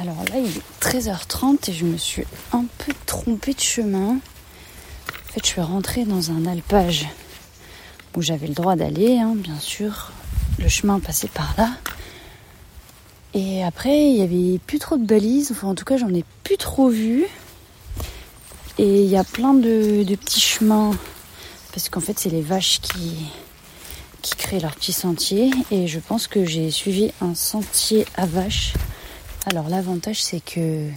Alors là, il est 13h30 et je me suis un peu trompée de chemin. En fait, je suis rentrée dans un alpage où j'avais le droit d'aller, bien sûr. Le chemin passait par là. Et après, il n'y avait plus trop de balises. Enfin, en tout cas, j'en ai plus trop vu. Et il y a plein de petits chemins. Parce qu'en fait, c'est les vaches qui créent leurs petits sentiers. Et je pense que j'ai suivi un sentier à vaches. Alors l'avantage, c'est que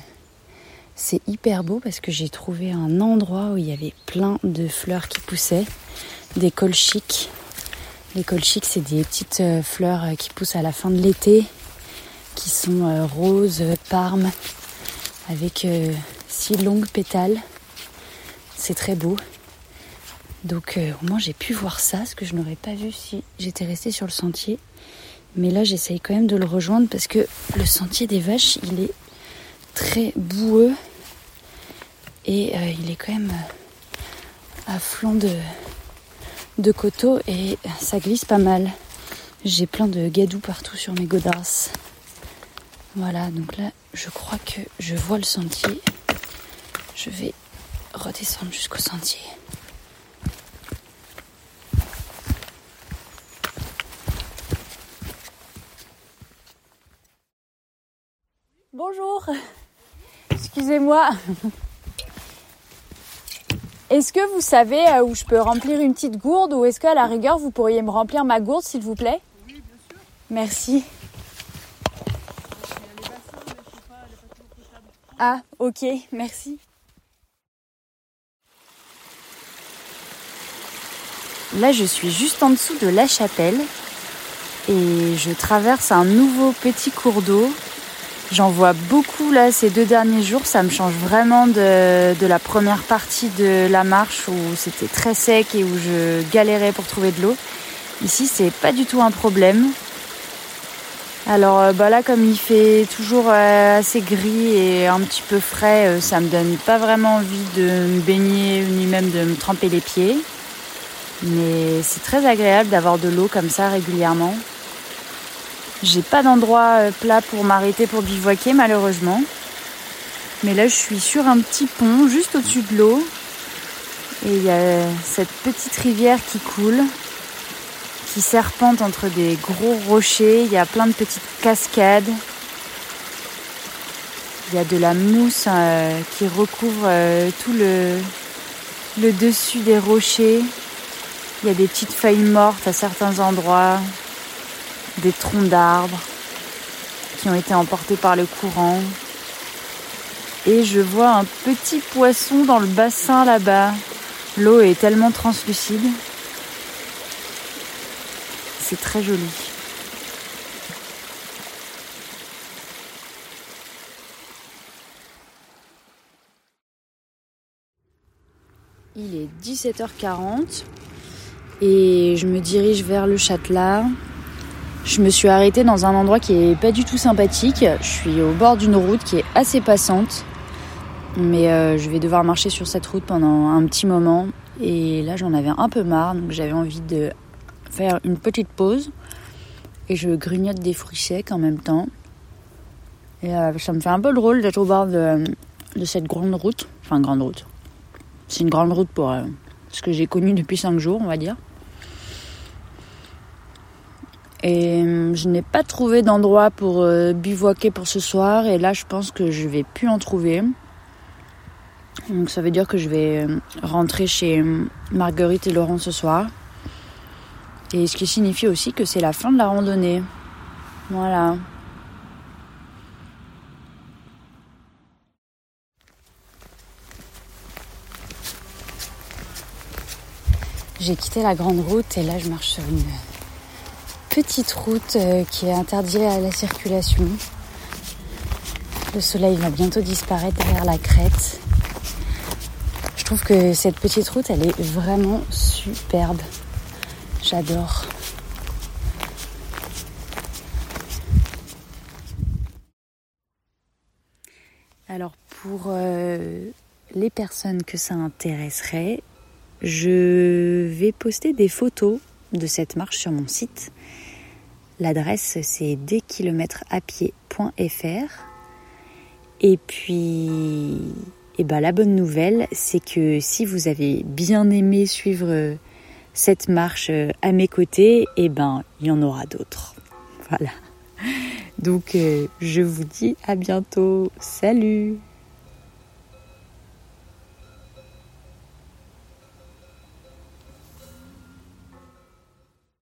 c'est hyper beau parce que j'ai trouvé un endroit où il y avait plein de fleurs qui poussaient, des colchiques. Les colchiques, c'est des petites fleurs qui poussent à la fin de l'été, qui sont roses, parmes, avec 6 longues pétales. C'est très beau. Donc au moins j'ai pu voir ça, ce que je n'aurais pas vu si j'étais restée sur le sentier. Mais là, j'essaye quand même de le rejoindre parce que le sentier des vaches, il est très boueux et il est quand même à flanc de coteaux et ça glisse pas mal. J'ai plein de gadou partout sur mes godasses. Voilà, donc là, je crois que je vois le sentier. Je vais redescendre jusqu'au sentier. Bonjour, excusez-moi. Est-ce que vous savez où je peux remplir une petite gourde ou est-ce qu'à la rigueur vous pourriez me remplir ma gourde s'il vous plaît? Oui, bien sûr. Merci. Ah, ok, merci. Là, je suis juste en dessous de la chapelle et je traverse un nouveau petit cours d'eau. J'en vois beaucoup là ces 2 derniers jours, ça me change vraiment de la première partie de la marche où c'était très sec et où je galérais pour trouver de l'eau. Ici, c'est pas du tout un problème. Alors bah là, comme il fait toujours assez gris et un petit peu frais, ça me donne pas vraiment envie de me baigner ni même de me tremper les pieds. Mais c'est très agréable d'avoir de l'eau comme ça régulièrement. J'ai pas d'endroit plat pour m'arrêter pour bivouaquer malheureusement. Mais là je suis sur un petit pont juste au-dessus de l'eau. Et il y a cette petite rivière qui coule, qui serpente entre des gros rochers. Il y a plein de petites cascades. Il y a de la mousse qui recouvre tout le dessus des rochers. Il y a des petites feuilles mortes à certains endroits. Des troncs d'arbres qui ont été emportés par le courant. Et je vois un petit poisson dans le bassin là-bas. L'eau est tellement translucide. C'est très joli. Il est 17h40 et je me dirige vers le Châtelard. Je me suis arrêtée dans un endroit qui est pas du tout sympathique. Je suis au bord d'une route qui est assez passante. Mais je vais devoir marcher sur cette route pendant un petit moment. Et là, j'en avais un peu marre. Donc j'avais envie de faire une petite pause. Et je grignote des fruits secs en même temps. Et ça me fait un peu drôle d'être au bord de cette grande route. Enfin, grande route. C'est une grande route pour ce que j'ai connu depuis 5 jours, on va dire. Et je n'ai pas trouvé d'endroit pour bivouaquer pour ce soir. Et là, je pense que je vais plus en trouver. Donc ça veut dire que je vais rentrer chez Marguerite et Laurent ce soir. Et ce qui signifie aussi que c'est la fin de la randonnée. Voilà. J'ai quitté la grande route et là, je marche sur une petite route qui est interdite à la circulation. Le soleil va bientôt disparaître derrière la crête. Je trouve que cette petite route, elle est vraiment superbe. J'adore. Alors pour les personnes que ça intéresserait, je vais poster des photos de cette marche sur mon site. L'adresse, c'est deskilometresapied.fr Et puis, la bonne nouvelle, c'est que si vous avez bien aimé suivre cette marche à mes côtés, il y en aura d'autres. Voilà. Donc, je vous dis à bientôt. Salut!